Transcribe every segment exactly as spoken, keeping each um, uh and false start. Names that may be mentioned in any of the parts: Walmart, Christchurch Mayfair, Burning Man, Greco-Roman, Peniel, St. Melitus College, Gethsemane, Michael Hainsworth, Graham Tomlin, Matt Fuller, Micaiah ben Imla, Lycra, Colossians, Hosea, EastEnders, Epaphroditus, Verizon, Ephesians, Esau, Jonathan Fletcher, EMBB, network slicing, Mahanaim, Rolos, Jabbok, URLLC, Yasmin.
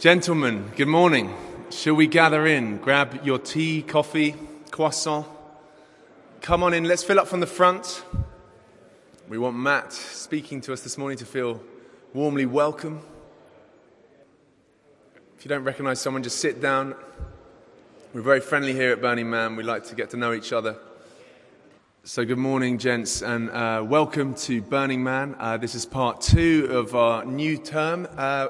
Gentlemen, good morning. Shall we gather in? Grab your tea, coffee, croissant. Come on in. Let's fill up from the front. We want Matt speaking to us this morning to feel warmly welcome. If you don't recognize someone, just sit down. We're very friendly here at Burning Man. We like to get to know each other. So good morning, gents, and uh, welcome to Burning Man. Uh, this is part two of our new term. Uh,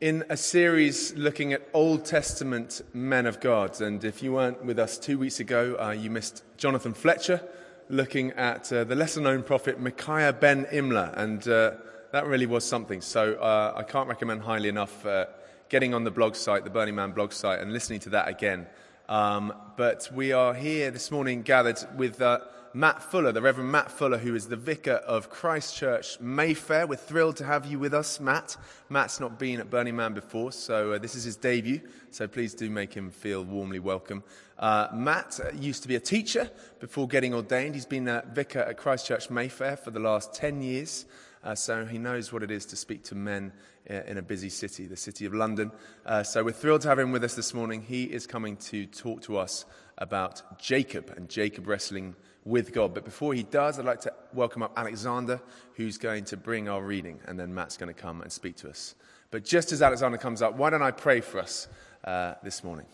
in a series looking at Old Testament men of God. And if you weren't with us two weeks ago, uh, you missed Jonathan Fletcher looking at uh, the lesser-known prophet Micaiah ben Imla, and uh, that really was something. So uh, I can't recommend highly enough uh, getting on the blog site, the Burning Man blog site, and listening to that again. Um, but we are here this morning gathered with uh, Matt Fuller, the Reverend Matt Fuller, who is the vicar of Christchurch Mayfair. We're thrilled to have you with us, Matt. Matt's not been at Burning Man before, so uh, this is his debut, so please do make him feel warmly welcome. Uh, Matt used to be a teacher before getting ordained. He's been a vicar at Christchurch Mayfair for the last ten years, uh, so he knows what it is to speak to men in a busy city, the city of London. Uh, so we're thrilled to have him with us this morning. He is coming to talk to us about Jacob and Jacob wrestling with God. But before he does, I'd like to welcome up Alexander, who's going to bring our reading, and then Matt's going to come and speak to us. But just as Alexander comes up, why don't I pray for us uh, this morning?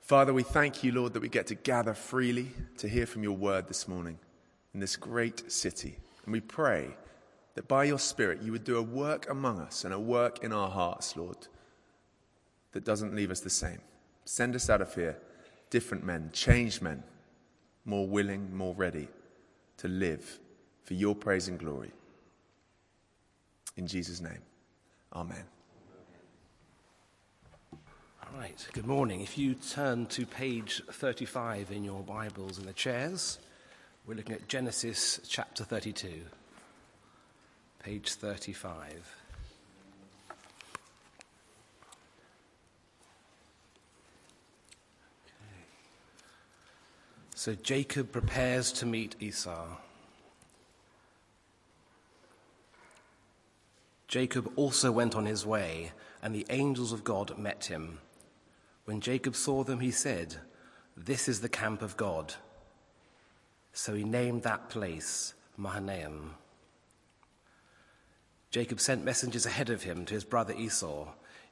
Father, we thank you, Lord, that we get to gather freely to hear from your word this morning in this great city. And we pray that by your Spirit you would do a work among us and a work in our hearts, Lord, that doesn't leave us the same. Send us out of here different men, changed men, more willing, more ready to live for your praise and glory. In Jesus' name, amen. All right, good morning. If you turn to page thirty-five in your Bibles in the chairs, we're looking at Genesis chapter thirty-two, page thirty-five. So Jacob prepares to meet Esau. Jacob also went on his way, and the angels of God met him. When Jacob saw them, he said, "This is the camp of God." So he named that place Mahanaim. Jacob sent messengers ahead of him to his brother Esau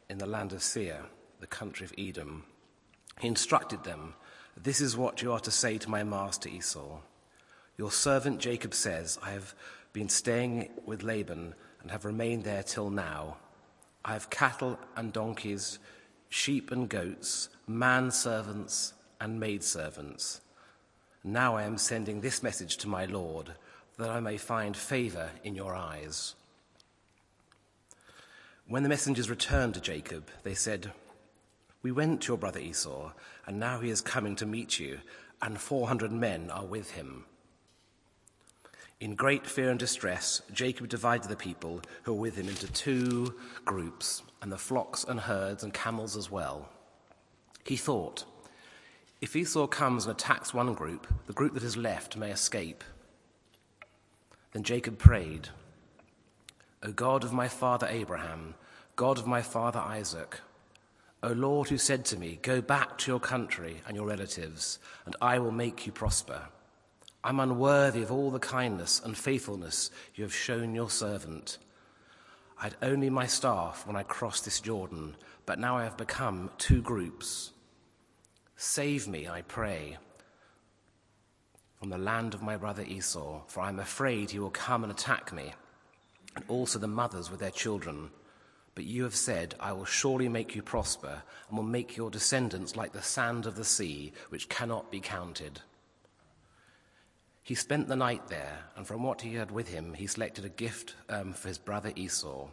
in the land of Seir, the country of Edom. He instructed them, "This is what you are to say to my master Esau. Your servant Jacob says, 'I have been staying with Laban and have remained there till now. I have cattle and donkeys, sheep and goats, manservants and maidservants. Now I am sending this message to my lord, that I may find favor in your eyes.'" When the messengers returned to Jacob, they said, "We went to your brother Esau, and now he is coming to meet you, and four hundred men are with him." In great fear and distress, Jacob divided the people who were with him into two groups, and the flocks and herds and camels as well. He thought, "If Esau comes and attacks one group, the group that is left may escape." Then Jacob prayed, "O God of my father Abraham, God of my father Isaac, O Lord, who said to me, 'Go back to your country and your relatives, and I will make you prosper,' I'm unworthy of all the kindness and faithfulness you have shown your servant. I had only my staff when I crossed this Jordan, but now I have become two groups. Save me, I pray, from the land of my brother Esau, for I am afraid he will come and attack me, and also the mothers with their children. But you have said, 'I will surely make you prosper and will make your descendants like the sand of the sea, which cannot be counted.'" He spent the night there, and from what he had with him, he selected a gift um, for his brother Esau: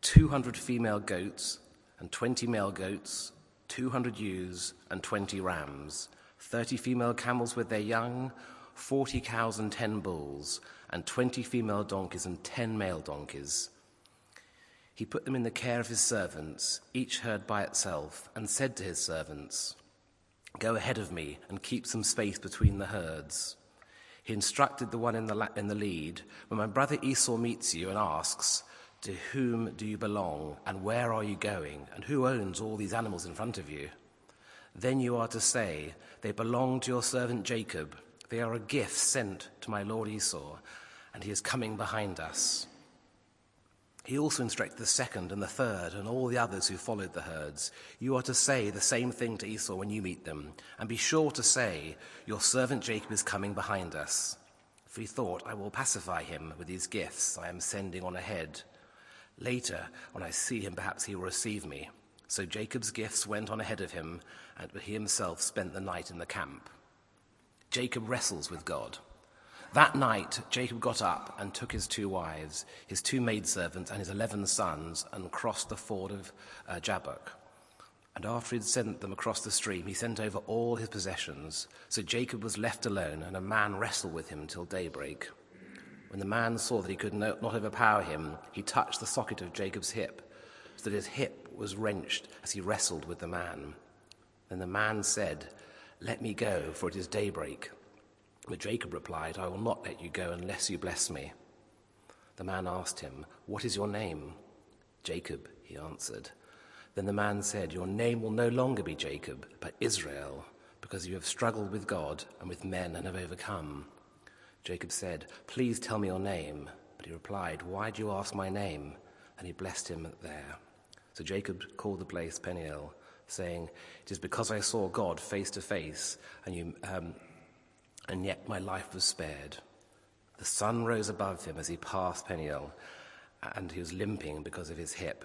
two hundred female goats and twenty male goats, two hundred ewes and twenty rams, thirty female camels with their young, forty cows and ten bulls, and twenty female donkeys and ten male donkeys. He put them in the care of his servants, each herd by itself, and said to his servants, "Go ahead of me and keep some space between the herds." He instructed the one in the, la- in the lead, "When my brother Esau meets you and asks, To whom do you belong, and where are you going, and who owns all these animals in front of you? Then you are to say, they belong to your servant Jacob. They are a gift sent to my lord Esau, and he is coming behind us. He also instructed the second and the third and all the others who followed the herds. You are to say the same thing to Esau when you meet them, and be sure to say, your servant Jacob is coming behind us. For he thought, I will pacify him with these gifts I am sending on ahead. Later, when I see him, perhaps he will receive me. So Jacob's gifts went on ahead of him, and he himself spent the night in the camp. Jacob wrestles with God. That night, Jacob got up and took his two wives, his two maidservants, and his eleven sons, and crossed the ford of uh, Jabbok. And after he'd sent them across the stream, he sent over all his possessions. So Jacob was left alone, and a man wrestled with him till daybreak. When the man saw that he could not overpower him, he touched the socket of Jacob's hip, so that his hip was wrenched as he wrestled with the man. Then the man said, "Let me go, for it is daybreak." But Jacob replied, "I will not let you go unless you bless me." The man asked him, "What is your name?" "Jacob," he answered. Then the man said, "Your name will no longer be Jacob, but Israel, because you have struggled with God and with men and have overcome." Jacob said, "Please tell me your name." But he replied, "Why do you ask my name?" And he blessed him there. So Jacob called the place Peniel, saying, "It is because I saw God face to face, and you, um, and yet my life was spared." The sun rose above him as he passed Peniel, and he was limping because of his hip.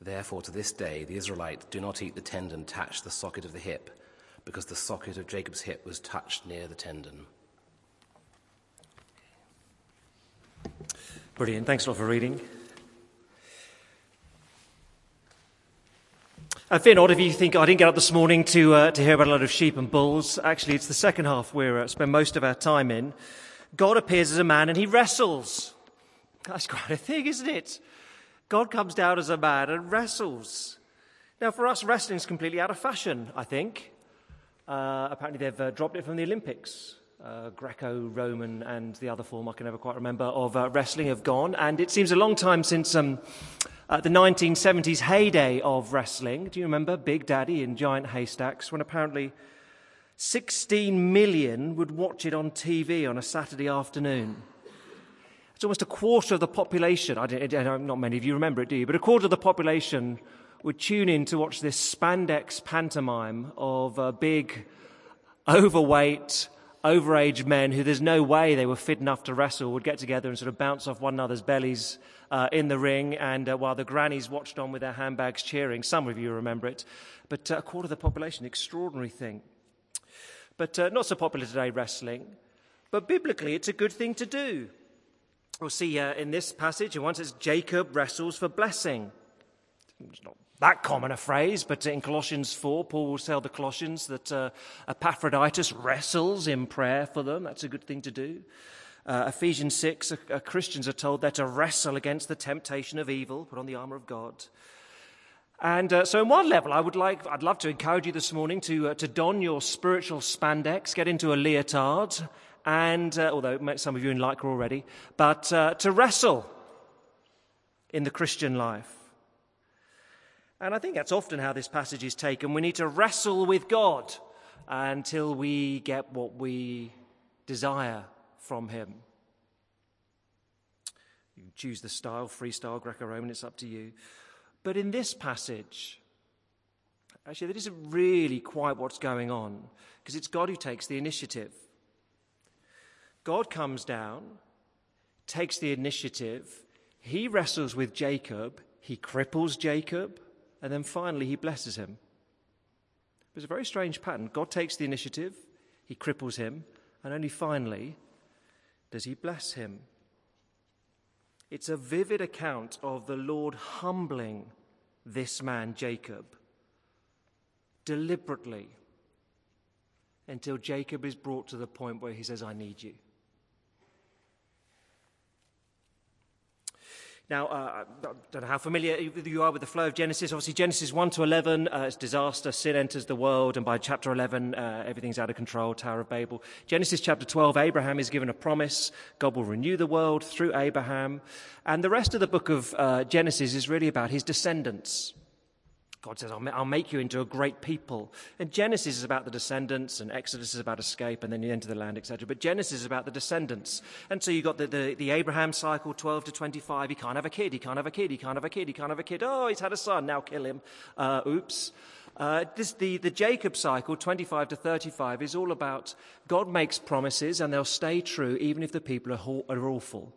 Therefore, to this day, the Israelites do not eat the tendon attached to the socket of the hip, because the socket of Jacob's hip was touched near the tendon. Brilliant. Thanks a lot for reading. I fear not if you think, oh, I didn't get up this morning to uh, to hear about a lot of sheep and bulls. Actually, it's the second half we uh, spend most of our time in. God appears as a man and he wrestles. That's quite a thing, isn't it? God comes down as a man and wrestles. Now, for us, wrestling's completely out of fashion, I think. Uh, apparently, they've uh, dropped it from the Olympics. Uh, Greco-Roman and the other form I can never quite remember of uh, wrestling have gone, and it seems a long time since um, uh, the nineteen seventies heyday of wrestling. Do you remember Big Daddy and Giant Haystacks, when apparently sixteen million would watch it on T V on a Saturday afternoon? It's almost a quarter of the population. I don't, not many of you remember it, do you? But a quarter of the population would tune in to watch this spandex pantomime of uh, big, overweight, overage men who there's no way they were fit enough to wrestle would get together and sort of bounce off one another's bellies uh, in the ring, and uh, while the grannies watched on with their handbags cheering. Some of you remember it, but uh, a quarter of the population, extraordinary thing. But uh, not so popular today, wrestling, but biblically it's a good thing to do. We'll see uh, in this passage, and once it's Jacob wrestles for blessing. It's not that common a phrase, but in Colossians four, Paul will tell the Colossians that uh, Epaphroditus wrestles in prayer for them. That's a good thing to do. Uh, Ephesians six, uh, uh, Christians are told they're to wrestle against the temptation of evil, put on the armour of God. And uh, so on one level, I would like, I'd love to encourage you this morning to, uh, to don your spiritual spandex, get into a leotard, and, uh, although some of you in Lycra already, but uh, to wrestle in the Christian life. And I think that's often how this passage is taken. We need to wrestle with God until we get what we desire from him. You can choose the style, freestyle, Greco-Roman, it's up to you. But in this passage, actually, that isn't really quite what's going on, because it's God who takes the initiative. God comes down, takes the initiative, he wrestles with Jacob, he cripples Jacob, and then finally, he blesses him. It's a very strange pattern. God takes the initiative, he cripples him, and only finally does he bless him. It's a vivid account of the Lord humbling this man, Jacob, deliberately, until Jacob is brought to the point where he says, "I need you." Now, uh, I don't know how familiar you are with the flow of Genesis. Obviously, Genesis one to eleven, uh, it's disaster, sin enters the world, and by chapter eleven, uh, everything's out of control, Tower of Babel. Genesis chapter twelve, Abraham is given a promise. God will renew the world through Abraham. And the rest of the book of uh, Genesis is really about his descendants. God says, I'll make you into a great people. And Genesis is about the descendants, and Exodus is about escape, and then you enter the land, et cetera. But Genesis is about the descendants. And so you've got the, the, the Abraham cycle, twelve to twenty-five. He can't have a kid, he can't have a kid, he can't have a kid, he can't have a kid. Oh, he's had a son, now kill him. Uh, oops. Uh, this, the, the Jacob cycle, twenty-five to thirty-five, is all about God makes promises, and they'll stay true even if the people are, are awful.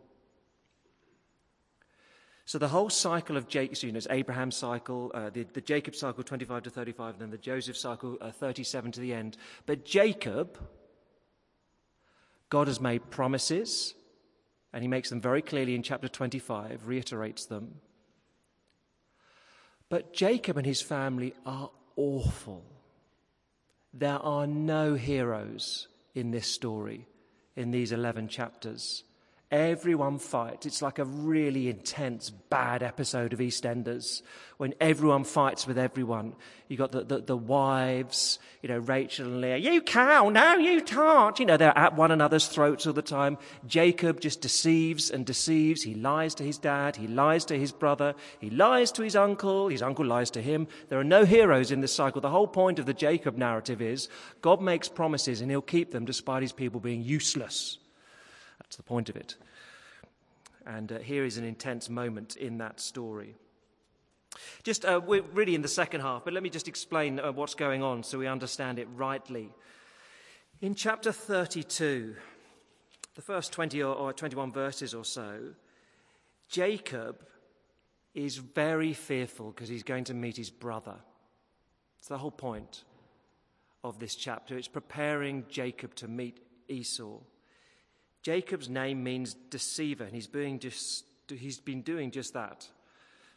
So the whole cycle of Jacob, so you know, it's Abraham's cycle, uh, the, the Jacob cycle twenty-five to thirty-five, and then the Joseph cycle uh, thirty-seven to the end. But Jacob, God has made promises, and he makes them very clearly in chapter twenty-five, reiterates them. But Jacob and his family are awful. There are no heroes in this story, in these eleven chapters. Everyone fights. It's like a really intense, bad episode of EastEnders when everyone fights with everyone. You've got the, the, the wives, you know, Rachel and Leah, you cow, no, you can't. You know, they're at one another's throats all the time. Jacob just deceives and deceives. He lies to his dad. He lies to his brother. He lies to his uncle. His uncle lies to him. There are no heroes in this cycle. The whole point of the Jacob narrative is God makes promises and he'll keep them despite his people being useless. That's the point of it. And uh, here is an intense moment in that story. Just, uh, we're really in the second half, but let me just explain uh, what's going on so we understand it rightly. In chapter thirty-two, the first twenty or, or twenty-one verses or so, Jacob is very fearful because he's going to meet his brother. It's the whole point of this chapter. It's preparing Jacob to meet Esau. Jacob's name means deceiver, and he's, being just, he's been doing just that.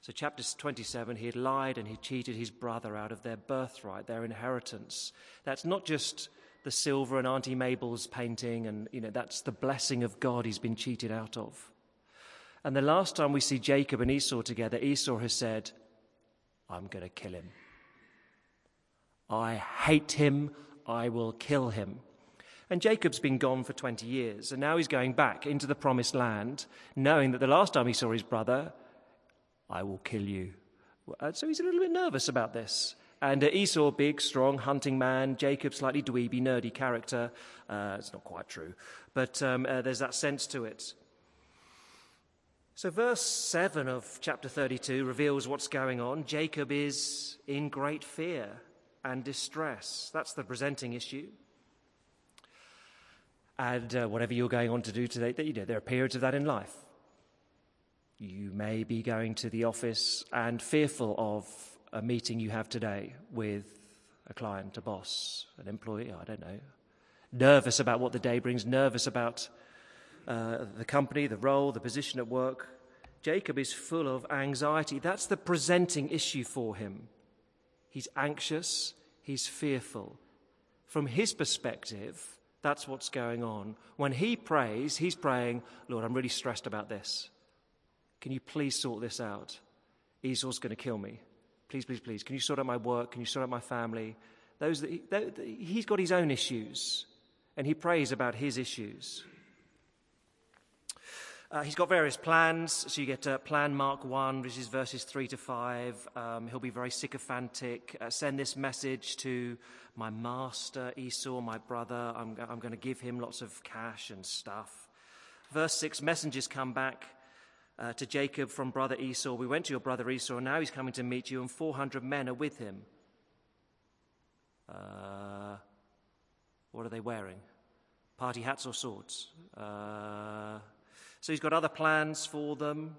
So chapter twenty-seven, he had lied and he cheated his brother out of their birthright, their inheritance. That's not just the silver and Auntie Mabel's painting, and you know that's the blessing of God he's been cheated out of. And the last time we see Jacob and Esau together, Esau has said, I'm going to kill him. I hate him, I will kill him. And Jacob's been gone for twenty years, and now he's going back into the promised land, knowing that the last time he saw his brother, I will kill you. So he's a little bit nervous about this. And Esau, big, strong, hunting man, Jacob, slightly dweeby, nerdy character. Uh, it's not quite true, but um, uh, there's that sense to it. So verse seven of chapter thirty-two reveals what's going on. Jacob is in great fear and distress. That's the presenting issue. And uh, whatever you're going on to do today, you know, there are periods of that in life. You may be going to the office and fearful of a meeting you have today with a client, a boss, an employee, I don't know. Nervous about what the day brings, nervous about uh, the company, the role, the position at work. Jacob is full of anxiety. That's the presenting issue for him. He's anxious, he's fearful. From his perspective, that's what's going on. When he prays, he's praying, Lord, I'm really stressed about this. Can you please sort this out? Esau's going to kill me. Please, please, please. Can you sort out my work? Can you sort out my family? Those that he, that, he's got his own issues, and he prays about his issues. Uh, he's got various plans, so you get uh, plan mark one, which is verses three to five. Um, he'll be very sycophantic. Uh, send this message to my master Esau, my brother. I'm, I'm going to give him lots of cash and stuff. Verse six, messengers come back uh, to Jacob from brother Esau. We went to your brother Esau, and now he's coming to meet you, and four hundred men are with him. Uh, what are they wearing? Party hats or swords? Uh... So he's got other plans for them.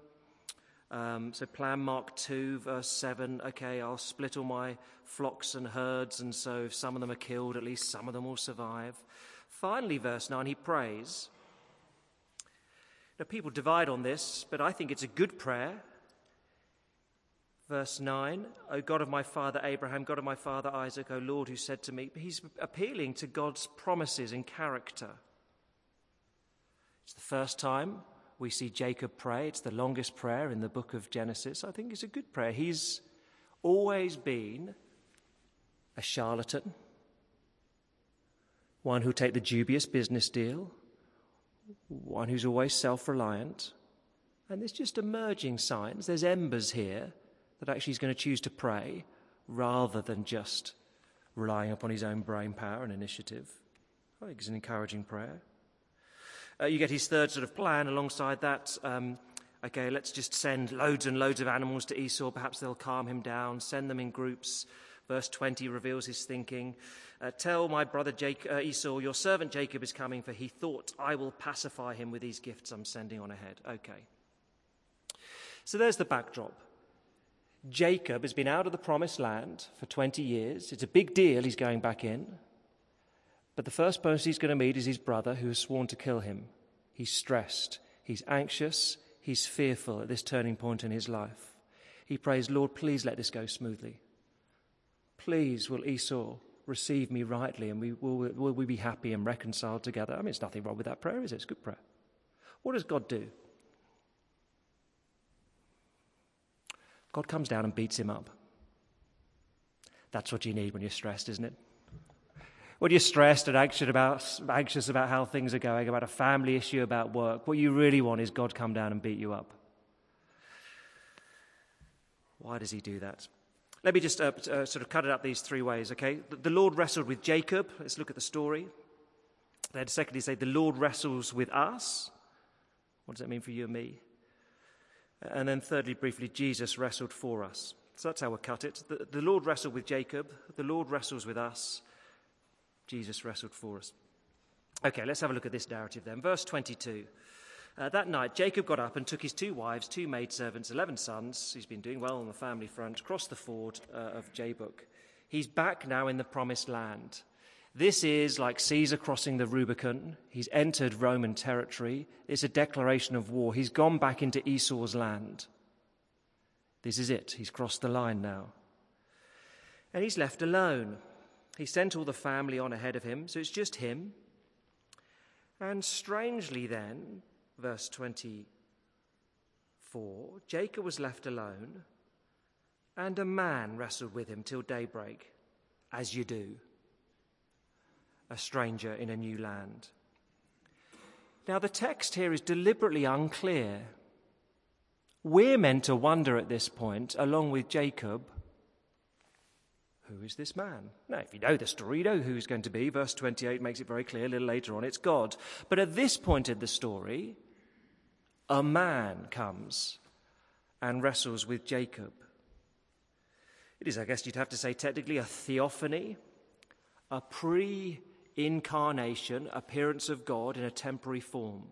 Um, so plan mark two, verse seven, okay, I'll split all my flocks and herds, and so if some of them are killed, at least some of them will survive. Finally, verse nine, he prays. Now, people divide on this, but I think it's a good prayer. Verse nine, O God of my father Abraham, God of my father Isaac, O Lord who said to me, he's appealing to God's promises and character. It's the first time we see Jacob pray. It's the longest prayer in the book of Genesis. I think it's a good prayer. He's always been a charlatan, one who takes the dubious business deal, one who's always self-reliant. And there's just emerging signs. There's embers here that actually he's going to choose to pray rather than just relying upon his own brain power and initiative. I think it's an encouraging prayer. Uh, you get his third sort of plan alongside that. Um, okay, let's just send loads and loads of animals to Esau. Perhaps they'll calm him down. Send them in groups. Verse twenty reveals his thinking. Uh, Tell my brother Jac- uh, Esau, your servant Jacob is coming, for he thought, I will pacify him with these gifts I'm sending on ahead. Okay. So there's the backdrop. Jacob has been out of the promised land for twenty years. It's a big deal he's going back in. But the first person he's going to meet is his brother who has sworn to kill him. He's stressed. He's anxious. He's fearful at this turning point in his life. He prays, Lord, please let this go smoothly. Please will Esau receive me rightly and we will, will we be happy and reconciled together. I mean, there's nothing wrong with that prayer, is it? It's a good prayer. What does God do? God comes down and beats him up. That's what you need when you're stressed, isn't it? When you're stressed and anxious about, anxious about how things are going, about a family issue, about work, what you really want is God come down and beat you up. Why does he do that? Let me just uh, uh, sort of cut it up these three ways, okay? The, the Lord wrestled with Jacob. Let's look at the story. Then secondly, say, the Lord wrestles with us. What does that mean for you and me? And then thirdly, briefly, Jesus wrestled for us. So that's how we'll cut it. The, the Lord wrestled with Jacob. The Lord wrestles with us. Jesus wrestled for us. Okay, let's have a look at this narrative then. Verse twenty-two. Uh, that night, Jacob got up and took his two wives, two maidservants, eleven sons. He's been doing well on the family front. Crossed the ford uh, of Jabbok. He's back now in the promised land. This is like Caesar crossing the Rubicon. He's entered Roman territory. It's a declaration of war. He's gone back into Esau's land. This is it. He's crossed the line now. And he's left alone. He sent all the family on ahead of him, so it's just him. And strangely then, verse twenty-four, Jacob was left alone, and a man wrestled with him till daybreak, as you do. A stranger in a new land. Now the text here is deliberately unclear. We're meant to wonder at this point, along with Jacob, who is this man? Now, if you know the story, you know who he's going to be. Verse twenty-eight makes it very clear. A little later on, it's God. But at this point in the story, a man comes and wrestles with Jacob. It is, I guess you'd have to say technically, a theophany, a pre incarnation appearance of God in a temporary form.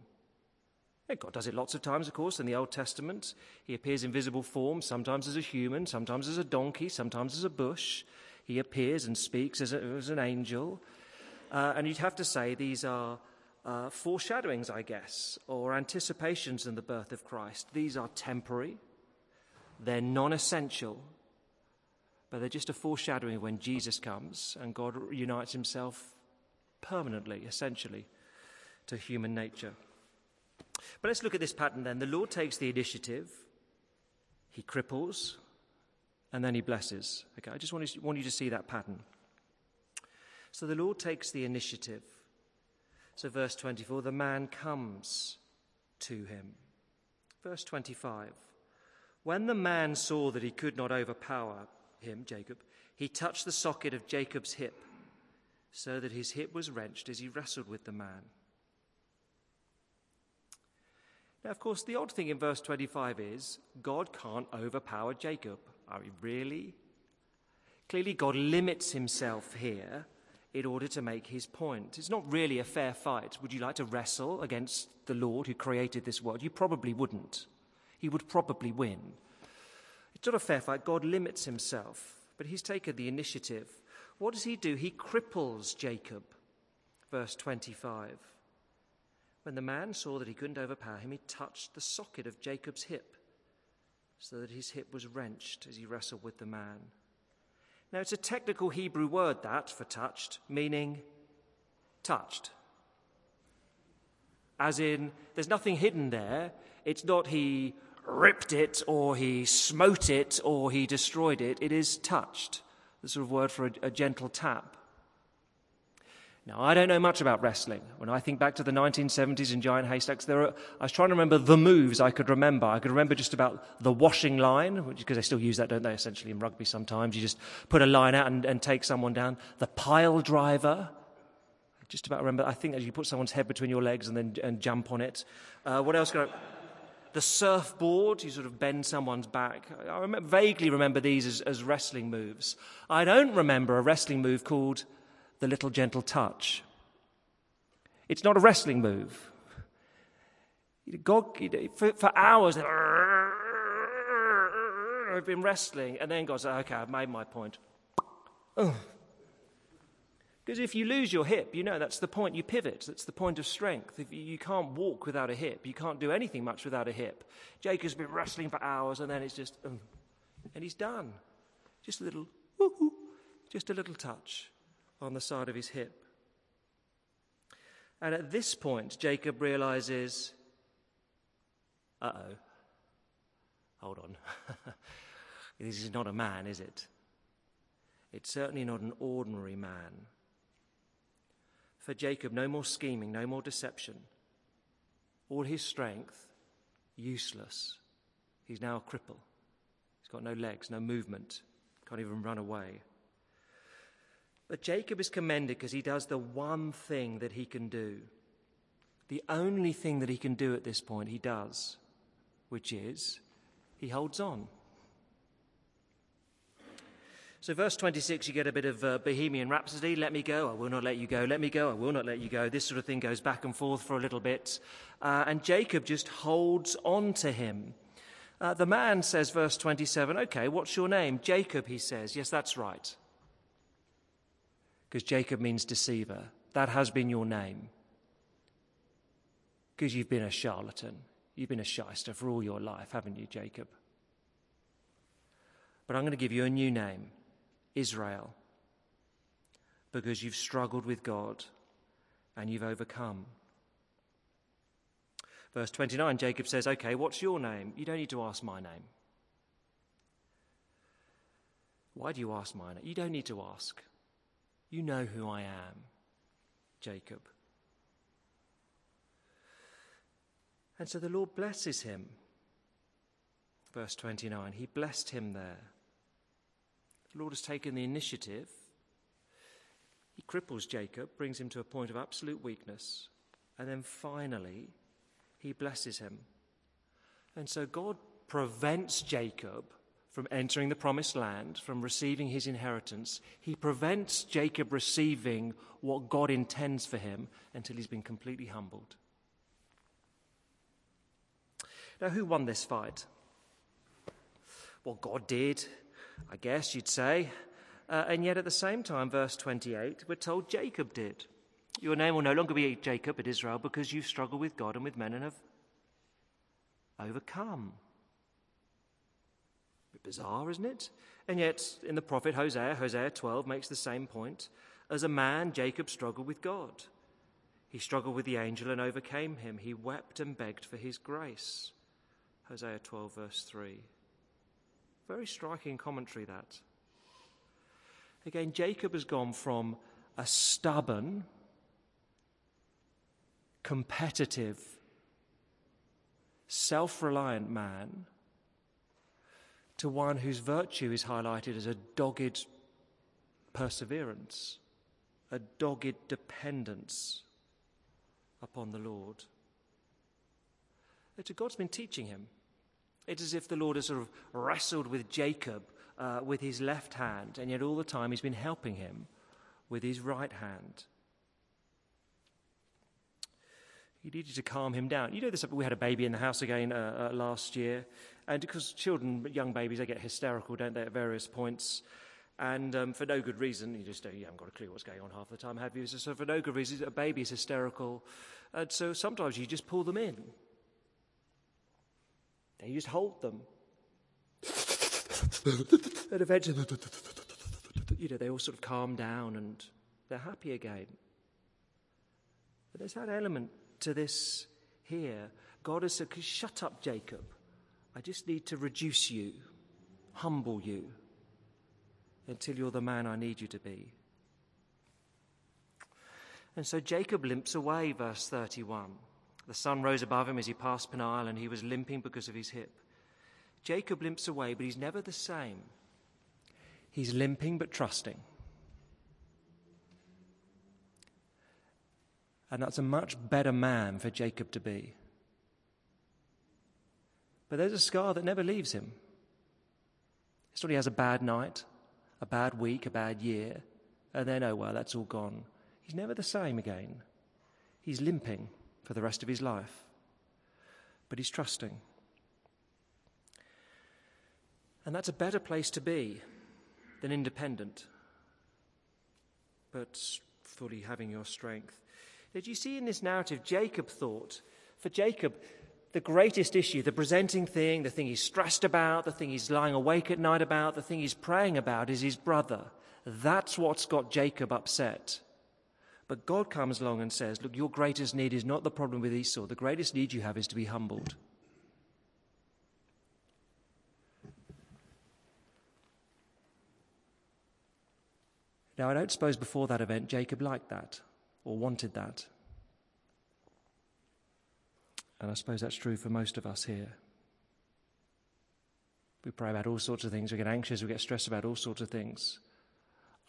And God does it lots of times, of course, in the Old Testament. He appears in visible form, sometimes as a human, sometimes as a donkey, sometimes as a bush. He appears and speaks as, a, as an angel. Uh, and you'd have to say these are uh, foreshadowings, I guess, or anticipations in the birth of Christ. These are temporary. They're non-essential. But they're just a foreshadowing of when Jesus comes and God unites himself permanently, essentially, to human nature. But let's look at this pattern then. The Lord takes the initiative, he cripples, and then he blesses. Okay, I just want you, want you to see that pattern. So the Lord takes the initiative. So verse twenty-four, the man comes to him. Verse twenty-five, when the man saw that he could not overpower him, Jacob, he touched the socket of Jacob's hip so that his hip was wrenched as he wrestled with the man. Now, of course, the odd thing in verse twenty-five is God can't overpower Jacob. I mean, really? Clearly, God limits himself here in order to make his point. It's not really a fair fight. Would you like to wrestle against the Lord who created this world? You probably wouldn't. He would probably win. It's not a fair fight. God limits himself, but he's taken the initiative. What does he do? He cripples Jacob. Verse twenty-five. When the man saw that he couldn't overpower him, he touched the socket of Jacob's hip so that his hip was wrenched as he wrestled with the man. Now, it's a technical Hebrew word, that, for touched, meaning touched. As in, there's nothing hidden there. It's not he ripped it, or he smote it, or he destroyed it. It is touched. The sort of word for a, a gentle tap. Now, I don't know much about wrestling. When I think back to the nineteen seventies in Giant Haystacks, there are, I was trying to remember the moves I could remember. I could remember just about the washing line, which because they still use that, don't they, essentially in rugby sometimes. You just put a line out and, and take someone down. The pile driver. I just about remember, I think, as you put someone's head between your legs and then and jump on it. Uh, what else can I... The surfboard, you sort of bend someone's back. I remember, vaguely remember these as, as wrestling moves. I don't remember a wrestling move called the little gentle touch. It's not a wrestling move. God, for, for hours, I've been wrestling, and then God's like, okay, I've made my point. Because if you lose your hip, you know that's the point. You pivot. That's the point of strength. If you can't walk without a hip. You can't do anything much without a hip. Jake has been wrestling for hours, and then it's just, and he's done. Just a little, just a little touch on the side of his hip. And at this point, Jacob realizes, uh-oh, hold on. This is not a man, is it? It's certainly not an ordinary man. For Jacob, no more scheming, no more deception. All his strength, useless. He's now a cripple. He's got no legs, no movement, can't even run away. But Jacob is commended because he does the one thing that he can do. The only thing that he can do at this point, he does, which is he holds on. So verse twenty-six, you get a bit of uh, Bohemian Rhapsody. Let me go, I will not let you go. Let me go, I will not let you go. This sort of thing goes back and forth for a little bit. Uh, and Jacob just holds on to him. Uh, the man says, verse twenty-seven, okay, what's your name? Jacob, he says. Yes, that's right. Because Jacob means deceiver. That has been your name. Because you've been a charlatan. You've been a shyster for all your life, haven't you, Jacob? But I'm going to give you a new name, Israel. Because you've struggled with God and you've overcome. Verse twenty-nine, Jacob says, okay, what's your name? You don't need to ask my name. Why do you ask my name? You don't need to ask. You know who I am, Jacob. And so the Lord blesses him. Verse twenty-nine, he blessed him there. The Lord has taken the initiative. He cripples Jacob, brings him to a point of absolute weakness, and then finally he blesses him. And so God prevents Jacob from entering the promised land, from receiving his inheritance. He prevents Jacob receiving what God intends for him until he's been completely humbled. Now, who won this fight? Well, God did, I guess you'd say. Uh, and yet at the same time, verse twenty-eight, we're told Jacob did. Your name will no longer be Jacob, but Israel, because you've struggled with God and with men and have overcome. Bizarre, isn't it? And yet, in the prophet Hosea, Hosea twelve makes the same point. As a man, Jacob struggled with God. He struggled with the angel and overcame him. He wept and begged for his grace. Hosea twelve, verse three. Very striking commentary, that. Again, Jacob has gone from a stubborn, competitive, self-reliant man to one whose virtue is highlighted as a dogged perseverance, a dogged dependence upon the Lord. That God's been teaching him. It's as if the Lord has sort of wrestled with Jacob uh, with his left hand, and yet all the time he's been helping him with his right hand. He needed to calm him down. You know this, we had a baby in the house again uh, uh, last year. And because children, young babies, they get hysterical, don't they, at various points. And um, for no good reason, you just don't, you haven't got a clue what's going on half the time, have you? So, so for no good reason, a baby's hysterical. And so sometimes you just pull them in. Then you just hold them. And eventually, you know, they all sort of calm down and they're happy again. But there's that element to this here. God has said, shut up, Jacob. I just need to reduce you, humble you, until you're the man I need you to be. And so Jacob limps away, verse thirty-one. The sun rose above him as he passed Peniel, and he was limping because of his hip. Jacob limps away, but he's never the same. He's limping but trusting. And that's a much better man for Jacob to be. But there's a scar that never leaves him. It's not he has a bad night, a bad week, a bad year, and then, oh, well, that's all gone. He's never the same again. He's limping for the rest of his life. But he's trusting. And that's a better place to be than independent, but fully having your strength. Did you see in this narrative, Jacob thought, for Jacob, the greatest issue, the presenting thing, the thing he's stressed about, the thing he's lying awake at night about, the thing he's praying about is his brother. That's what's got Jacob upset. But God comes along and says, look, your greatest need is not the problem with Esau. The greatest need you have is to be humbled. Now, I don't suppose before that event, Jacob liked that. Or wanted that. And I suppose that's true for most of us here. We pray about all sorts of things. We get anxious. We get stressed about all sorts of things.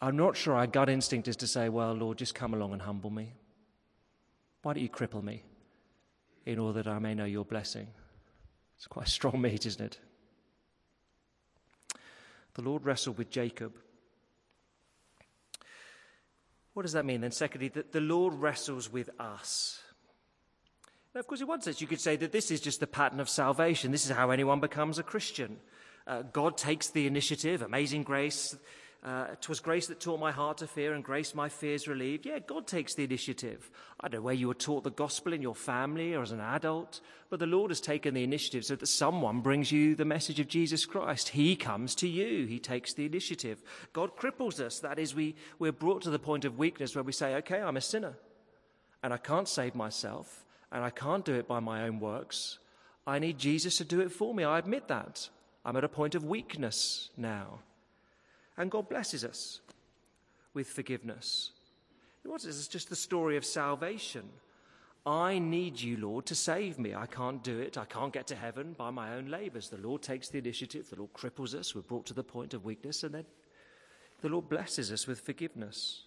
I'm not sure our gut instinct is to say, well, Lord, just come along and humble me. Why don't you cripple me in order that I may know your blessing? It's quite strong meat, isn't it? The Lord wrestled with Jacob. What does that mean then? Secondly, that the Lord wrestles with us. Now, of course, in one sense, you could say that this is just the pattern of salvation. This is how anyone becomes a Christian. Uh, God takes the initiative. Amazing grace. Uh, 'twas grace that taught my heart to fear, and grace my fears relieved. Yeah, God takes the initiative. I don't know where you were taught the gospel in your family or as an adult, but the Lord has taken the initiative so that someone brings you the message of Jesus Christ. He comes to you. He takes the initiative. God cripples us. That is, we, we're brought to the point of weakness where we say, okay, I'm a sinner, and I can't save myself. And I can't do it by my own works. I need Jesus to do it for me. I admit that. I'm at a point of weakness now. And God blesses us with forgiveness. What is this? It's just the story of salvation. I need you, Lord, to save me. I can't do it. I can't get to heaven by my own labors. The Lord takes the initiative. The Lord cripples us. We're brought to the point of weakness. And then the Lord blesses us with forgiveness.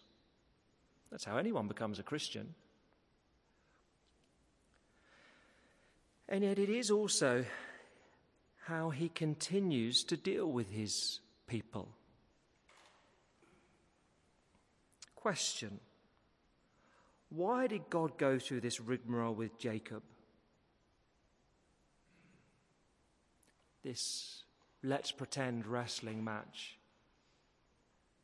That's how anyone becomes a Christian. And yet it is also how he continues to deal with his people. Question: why did God go through this rigmarole with Jacob? This let's pretend wrestling match,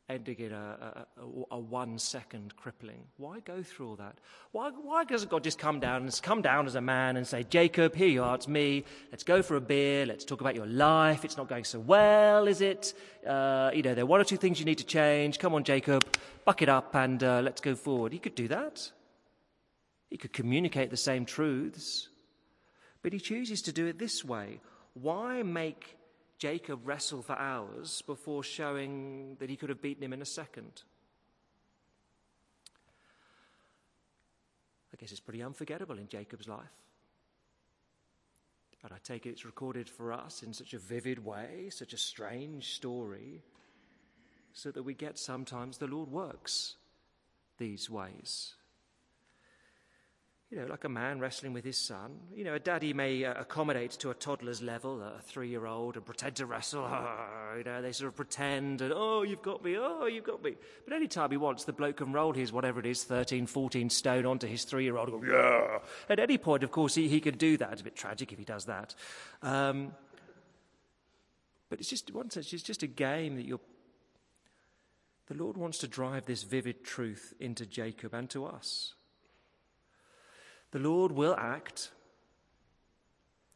ending in a, a, a, a one-second crippling. Why go through all that? Why, why doesn't God just come down and come down as a man and say, Jacob, here you are, it's me. Let's go for a beer. Let's talk about your life. It's not going so well, is it? Uh, you know, there are one or two things you need to change. Come on, Jacob, buck it up and uh, let's go forward. He could do that. He could communicate the same truths. But he chooses to do it this way. Why make Jacob wrestle for hours before showing that he could have beaten him in a second? I guess it's pretty unforgettable in Jacob's life. And I take it it's recorded for us in such a vivid way, such a strange story, so that we get sometimes the Lord works these ways. You know, like a man wrestling with his son. You know, a daddy may uh, accommodate to a toddler's level, a three-year-old, and pretend to wrestle. Oh, you know, they sort of pretend, and, oh, you've got me, oh, you've got me. But any time he wants, the bloke can roll his, whatever it is, thirteen, fourteen stone onto his three-year-old and go, yeah. At any point, of course, he, he can do that. It's a bit tragic if he does that. Um, but it's just, in one sense, it's just a game that you're... The Lord wants to drive this vivid truth into Jacob and to us. The Lord will act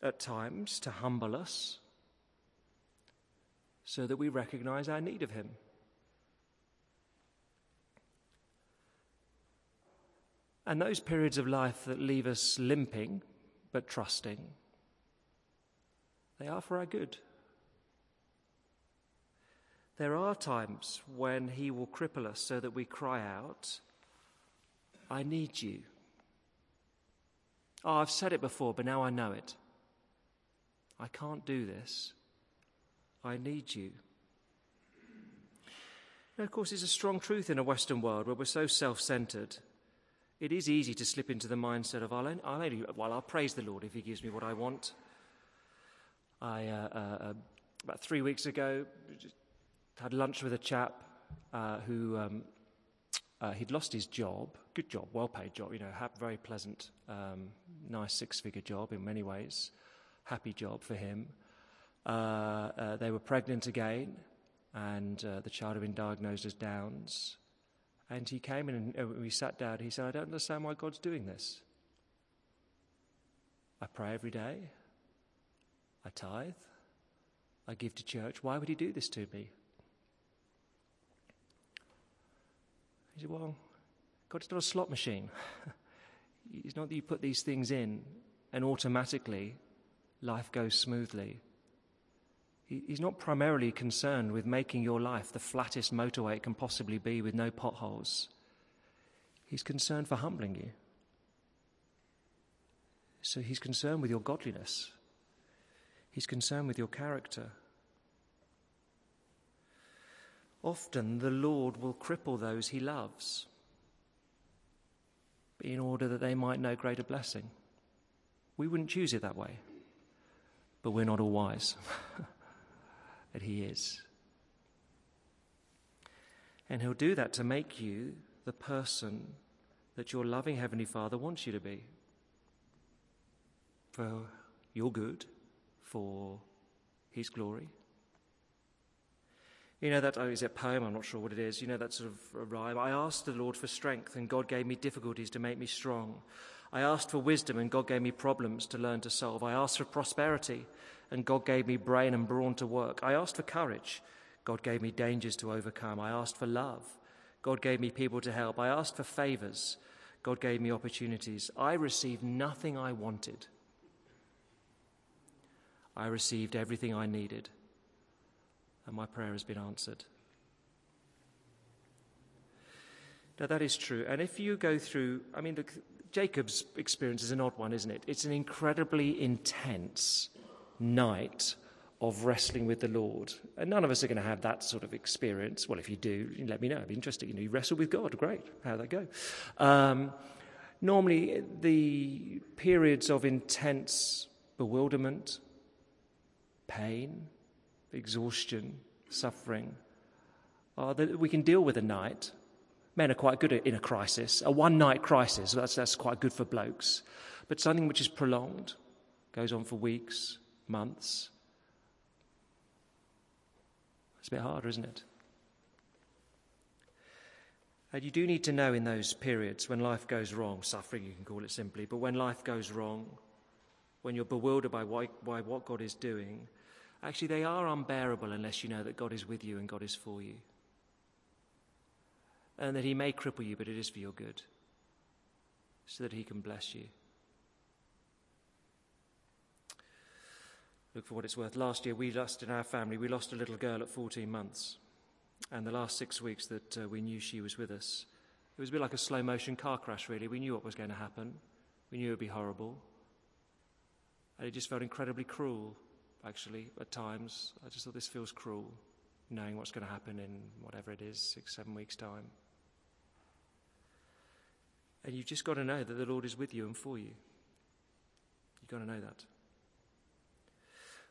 at times to humble us so that we recognize our need of him. and those periods of life that leave us limping but trusting, they are for our good. There are times when he will cripple us so that we cry out, I need you. Oh, I've said it before, but now I know it. I can't do this. I need you. Now, of course, it's a strong truth in a Western world where we're so self-centered. It is easy to slip into the mindset of, I'll, I'll, only, well, I'll praise the Lord if he gives me what I want. I, uh, uh, about three weeks ago, just had lunch with a chap uh, who, um, uh, he'd lost his job. Good job, well-paid job, you know, very pleasant, um, nice six-figure job in many ways. Happy job for him. Uh, uh, they were pregnant again, and uh, the child had been diagnosed as Down's. And he came in and we sat down. He said, I don't understand why God's doing this. I pray every day. I tithe. I give to church. Why would he do this to me? He said, well, God's not a slot machine. It's not that you put these things in and automatically life goes smoothly. He's not primarily concerned with making your life the flattest motorway it can possibly be with no potholes. He's concerned for humbling you. So he's concerned with your godliness. He's concerned with your character. Often the Lord will cripple those he loves in order that they might know greater blessing. We wouldn't choose it that way, but we're not all wise. That he is. And he'll do that to make you the person that your loving Heavenly Father wants you to be. For your good, for his glory. You know that, oh, is it a poem? I'm not sure what it is. You know that sort of rhyme. I asked the Lord for strength and God gave me difficulties to make me strong. I asked for wisdom and God gave me problems to learn to solve. I asked for prosperity and God gave me brain and brawn to work. I asked for courage. God gave me dangers to overcome. I asked for love. God gave me people to help. I asked for favors. God gave me opportunities. I received nothing I wanted. I received everything I needed. And my prayer has been answered. Now that is true. And if you go through, I mean, the, Jacob's experience is an odd one, isn't it? It's an incredibly intense night of wrestling with the Lord. And none of us are going to have that sort of experience. Well, if you do, let me know. It'd be interesting. You know, you wrestle with God. Great. How'd that go? Um, normally, the periods of intense bewilderment, pain, exhaustion, suffering, are that we can deal with a night. Men are quite good at, in a crisis, a one-night crisis. That's, that's quite good for blokes. But something which is prolonged, goes on for weeks, months. It's a bit harder, isn't it? And you do need to know in those periods when life goes wrong, suffering you can call it simply, but when life goes wrong, when you're bewildered by why, by what God is doing, actually they are unbearable unless you know that God is with you and God is for you. And that he may cripple you, but it is for your good, so that he can bless you. Look, for what it's worth, last year we lost in our family, we lost a little girl at fourteen months. And the last six weeks that uh, we knew she was with us, it was a bit like a slow motion car crash, really. We knew what was going to happen. We knew it would be horrible. And it just felt incredibly cruel, actually, at times. I just thought, this feels cruel, knowing what's going to happen in whatever it is, six, seven weeks' time. And you've just got to know that the Lord is with you and for you. You've got to know that.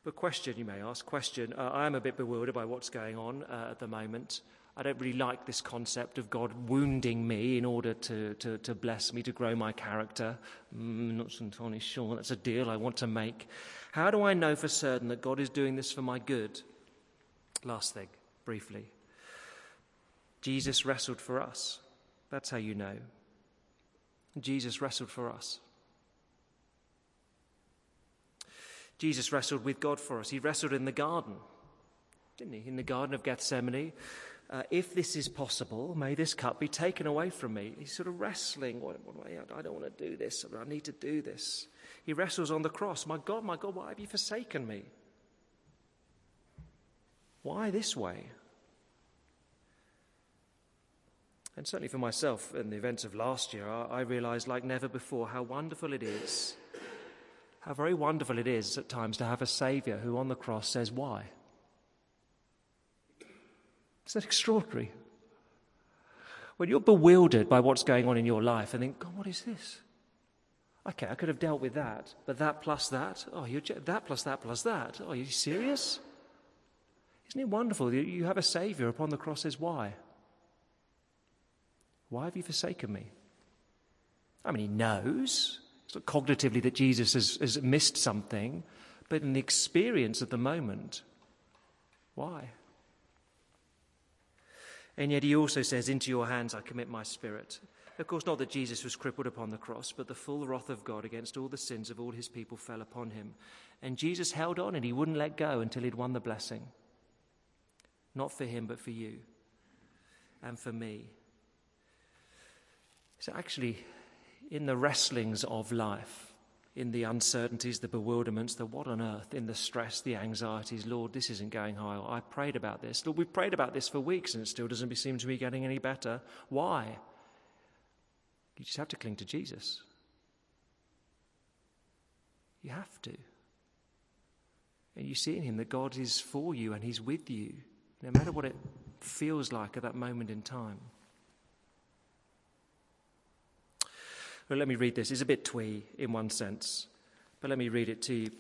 But question, you may ask, question, uh, I am a bit bewildered by what's going on uh, at the moment. I don't really like this concept of God wounding me in order to, to, to bless me, to grow my character. Mm, not entirely sure that's a deal I want to make. How do I know for certain that God is doing this for my good? Last thing, briefly. Jesus wrestled for us. That's how you know. Jesus wrestled for us. Jesus wrestled with God for us. He wrestled in the garden, didn't he? In the Garden of Gethsemane, uh, if this is possible, may this cup be taken away from me. He's sort of wrestling. What, what, I don't want to do this. I need to do this. He wrestles on the cross. My God, my God, why have you forsaken me? Why this way? And certainly for myself, in the events of last year, I, I realised like never before how wonderful it is, how very wonderful it is at times to have a saviour who on the cross says, why? Isn't that extraordinary? When you're bewildered by what's going on in your life and think, God, what is this? Okay, I could have dealt with that, but that plus that? Oh, you're j- that plus that plus that? Oh, are you serious? Isn't it wonderful that you have a saviour upon the cross says, why? Why have you forsaken me? I mean, he knows. It's not cognitively that Jesus has, has missed something, but in the experience of the moment, why? And yet he also says, into your hands I commit my spirit. Of course, not that Jesus was crippled upon the cross, but the full wrath of God against all the sins of all his people fell upon him. And Jesus held on and he wouldn't let go until he'd won the blessing. Not for him, but for you and for me. So actually, in the wrestlings of life, in the uncertainties, the bewilderments, the what on earth, in the stress, the anxieties, Lord, this isn't going high. I prayed about this. Lord, we've prayed about this for weeks and it still doesn't seem to be getting any better. Why? You just have to cling to Jesus. You have to. And you see in him that God is for you and he's with you, no matter what it feels like at that moment in time. Well, let me read this. It's a bit twee in one sense, but let me read it to you.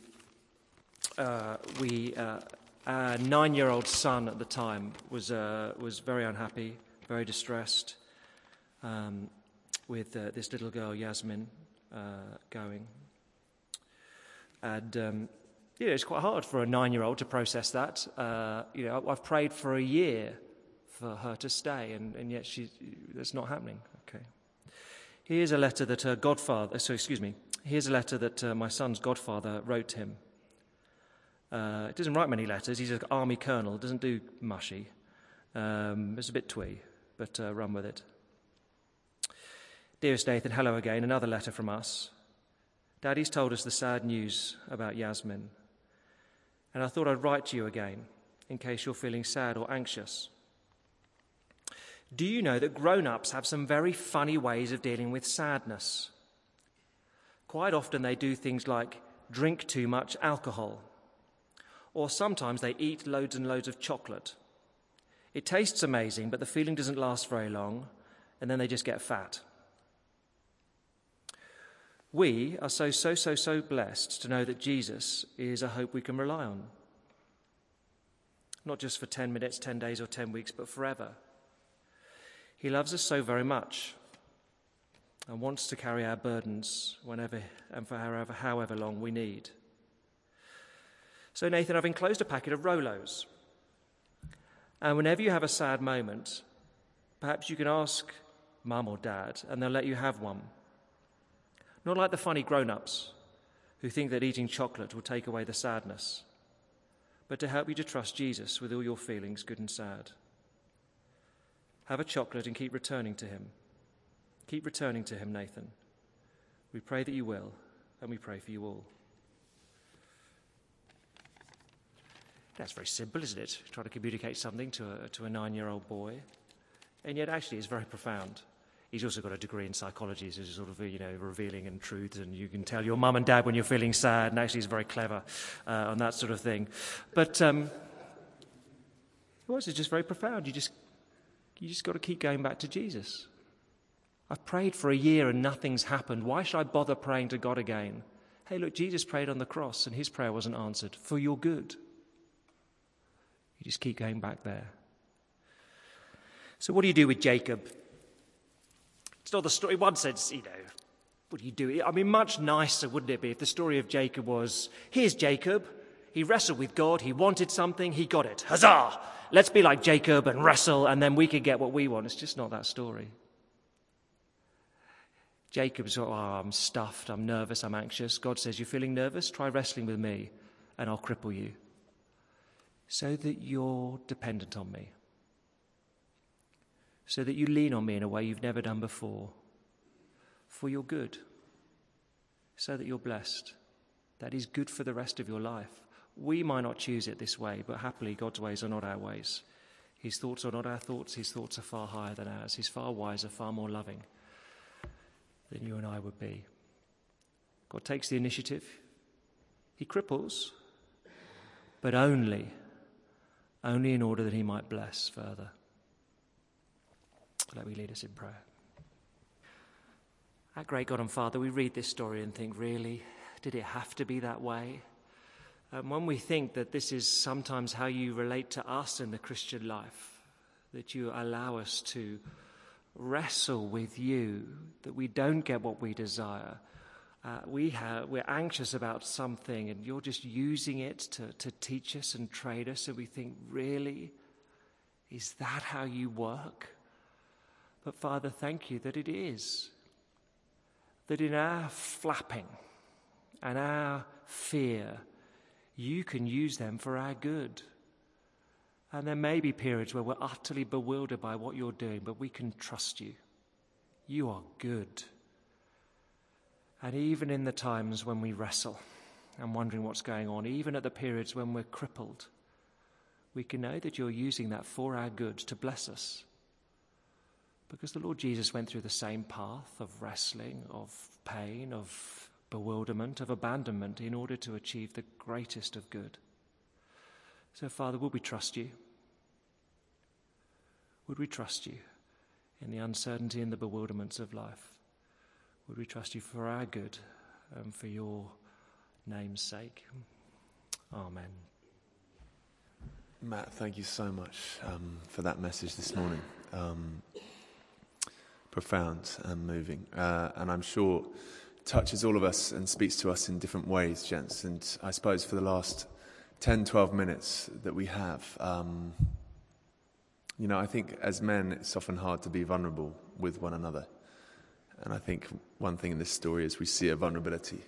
Uh, we, uh, our nine-year-old son at the time was uh, was very unhappy, very distressed um, with uh, this little girl, Yasmin, uh, going. And, um, you know, it's quite hard for a nine-year-old to process that. Uh, you know, I've prayed for a year for her to stay, and, and yet she, that's not happening. Okay. Here's a letter that her godfather, so excuse me, here's a letter that uh, my son's godfather wrote him. Uh, he doesn't write many letters, he's an army colonel, doesn't do mushy. Um, it's a bit twee, but uh, run with it. Dearest Nathan, hello again, another letter from us. Daddy's told us the sad news about Yasmin, and I thought I'd write to you again, in case you're feeling sad or anxious. Do you know that grown-ups have some very funny ways of dealing with sadness? Quite often they do things like drink too much alcohol, or sometimes they eat loads and loads of chocolate. It tastes amazing, but the feeling doesn't last very long, and then they just get fat. We are so, so, so, so blessed to know that Jesus is a hope we can rely on. Not just for ten minutes, ten days, or ten weeks, but forever. He loves us so very much and wants to carry our burdens whenever and for however, however long we need. So, Nathan, I've enclosed a packet of Rolos. And whenever you have a sad moment, perhaps you can ask Mum or Dad and they'll let you have one. Not like the funny grown-ups who think that eating chocolate will take away the sadness, but to help you to trust Jesus with all your feelings, good and sad. Have a chocolate and keep returning to him. Keep returning to him, Nathan. We pray that you will, and we pray for you all. That's very simple, isn't it? Trying to communicate something to a, to a nine-year-old boy. And yet, actually, it's very profound. He's also got a degree in psychology, so it's sort of, you know, revealing and truth, and you can tell your mum and dad when you're feeling sad, and actually he's very clever uh, on that sort of thing. But um, it was just very profound. You just... You just got to keep going back to Jesus. I've prayed for a year and nothing's happened. Why should I bother praying to God again? Hey, look, Jesus prayed on the cross and his prayer wasn't answered for your good. You just keep going back there. So what do you do with Jacob? It's not the story. One sense, you know, what do you do? I mean, much nicer, wouldn't it be, if the story of Jacob was, here's Jacob. He wrestled with God. He wanted something. He got it. Huzzah! Let's be like Jacob and wrestle, and then we can get what we want. It's just not that story. Jacob's, oh, I'm stuffed. I'm nervous. I'm anxious. God says, you're feeling nervous? Try wrestling with me, and I'll cripple you so that you're dependent on me. so that you lean on me in a way you've never done before, for your good, so that you're blessed. That is good for the rest of your life. We might not choose it this way, but happily God's ways are not our ways. His thoughts are not our thoughts. His thoughts are far higher than ours. He's far wiser, far more loving than you and I would be. God takes the initiative. He cripples, but only, only in order that he might bless further. Let me lead us in prayer. Our great God and Father, we read this story and think, really, did it have to be that way? And when we think that this is sometimes how you relate to us in the Christian life, that you allow us to wrestle with you, that we don't get what we desire, uh, we have, we're anxious about something and you're just using it to, to teach us and train us, and we think, really, is that how you work? But Father, thank you that it is. That in our flapping and our fear, you can use them for our good. And there may be periods where we're utterly bewildered by what you're doing, but we can trust you. You are good. And even in the times when we wrestle and wondering what's going on, even at the periods when we're crippled, we can know that you're using that for our good to bless us. Because the Lord Jesus went through the same path of wrestling, of pain, of bewilderment, of abandonment in order to achieve the greatest of good. So, Father, would we trust you? Would we trust you in the uncertainty and the bewilderments of life? Would we trust you for our good and for your name's sake? Amen. Matt, thank you so much um, for that message this morning. Um, profound and moving, uh, and I'm sure touches all of us and speaks to us in different ways, gents. And I suppose for the last ten, twelve minutes that we have, um, you know, I think as men it's often hard to be vulnerable with one another. And I think one thing in this story is we see a vulnerability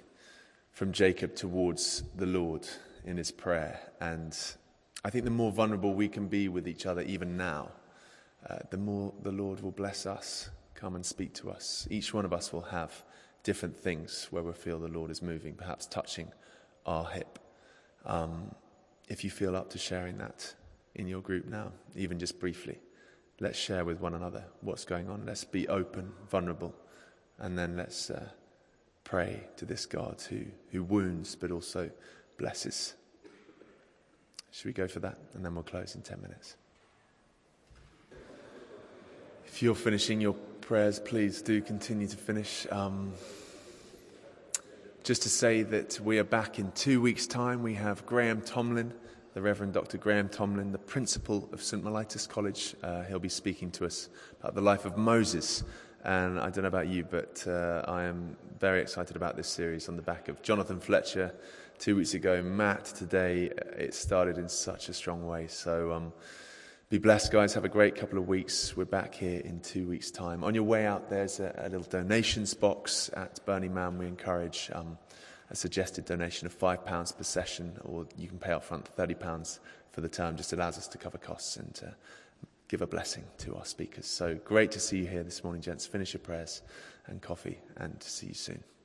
from Jacob towards the Lord in his prayer. And I think the more vulnerable we can be with each other even now, Uh, the more the Lord will bless us, come and speak to us. Each one of us will have different things where we feel the Lord is moving, perhaps touching our hip. Um, if you feel up to sharing that in your group now, even just briefly, let's share with one another what's going on. Let's be open, vulnerable, and then let's uh, pray to this God who, who wounds but also blesses. Should we go for that? And then we'll close in ten minutes. If you're finishing your prayers, please do continue to finish. Um, just to say that we are back in two weeks' time. We have Graham Tomlin, the Reverend Doctor Graham Tomlin, the principal of Saint Melitus College. Uh, he'll be speaking to us about the life of Moses. And I don't know about you, but uh, I am very excited about this series on the back of Jonathan Fletcher two weeks ago. Matt, today, it started in such a strong way. So... Um, Be blessed, guys. Have a great couple of weeks. We're back here in two weeks' time. On your way out, there's a, a little donations box at Burning Man. We encourage um, a suggested donation of five pounds per session, or you can pay up front thirty pounds for the term. Just allows us to cover costs and uh, give a blessing to our speakers. So great to see you here this morning, gents. Finish your prayers and coffee, and see you soon.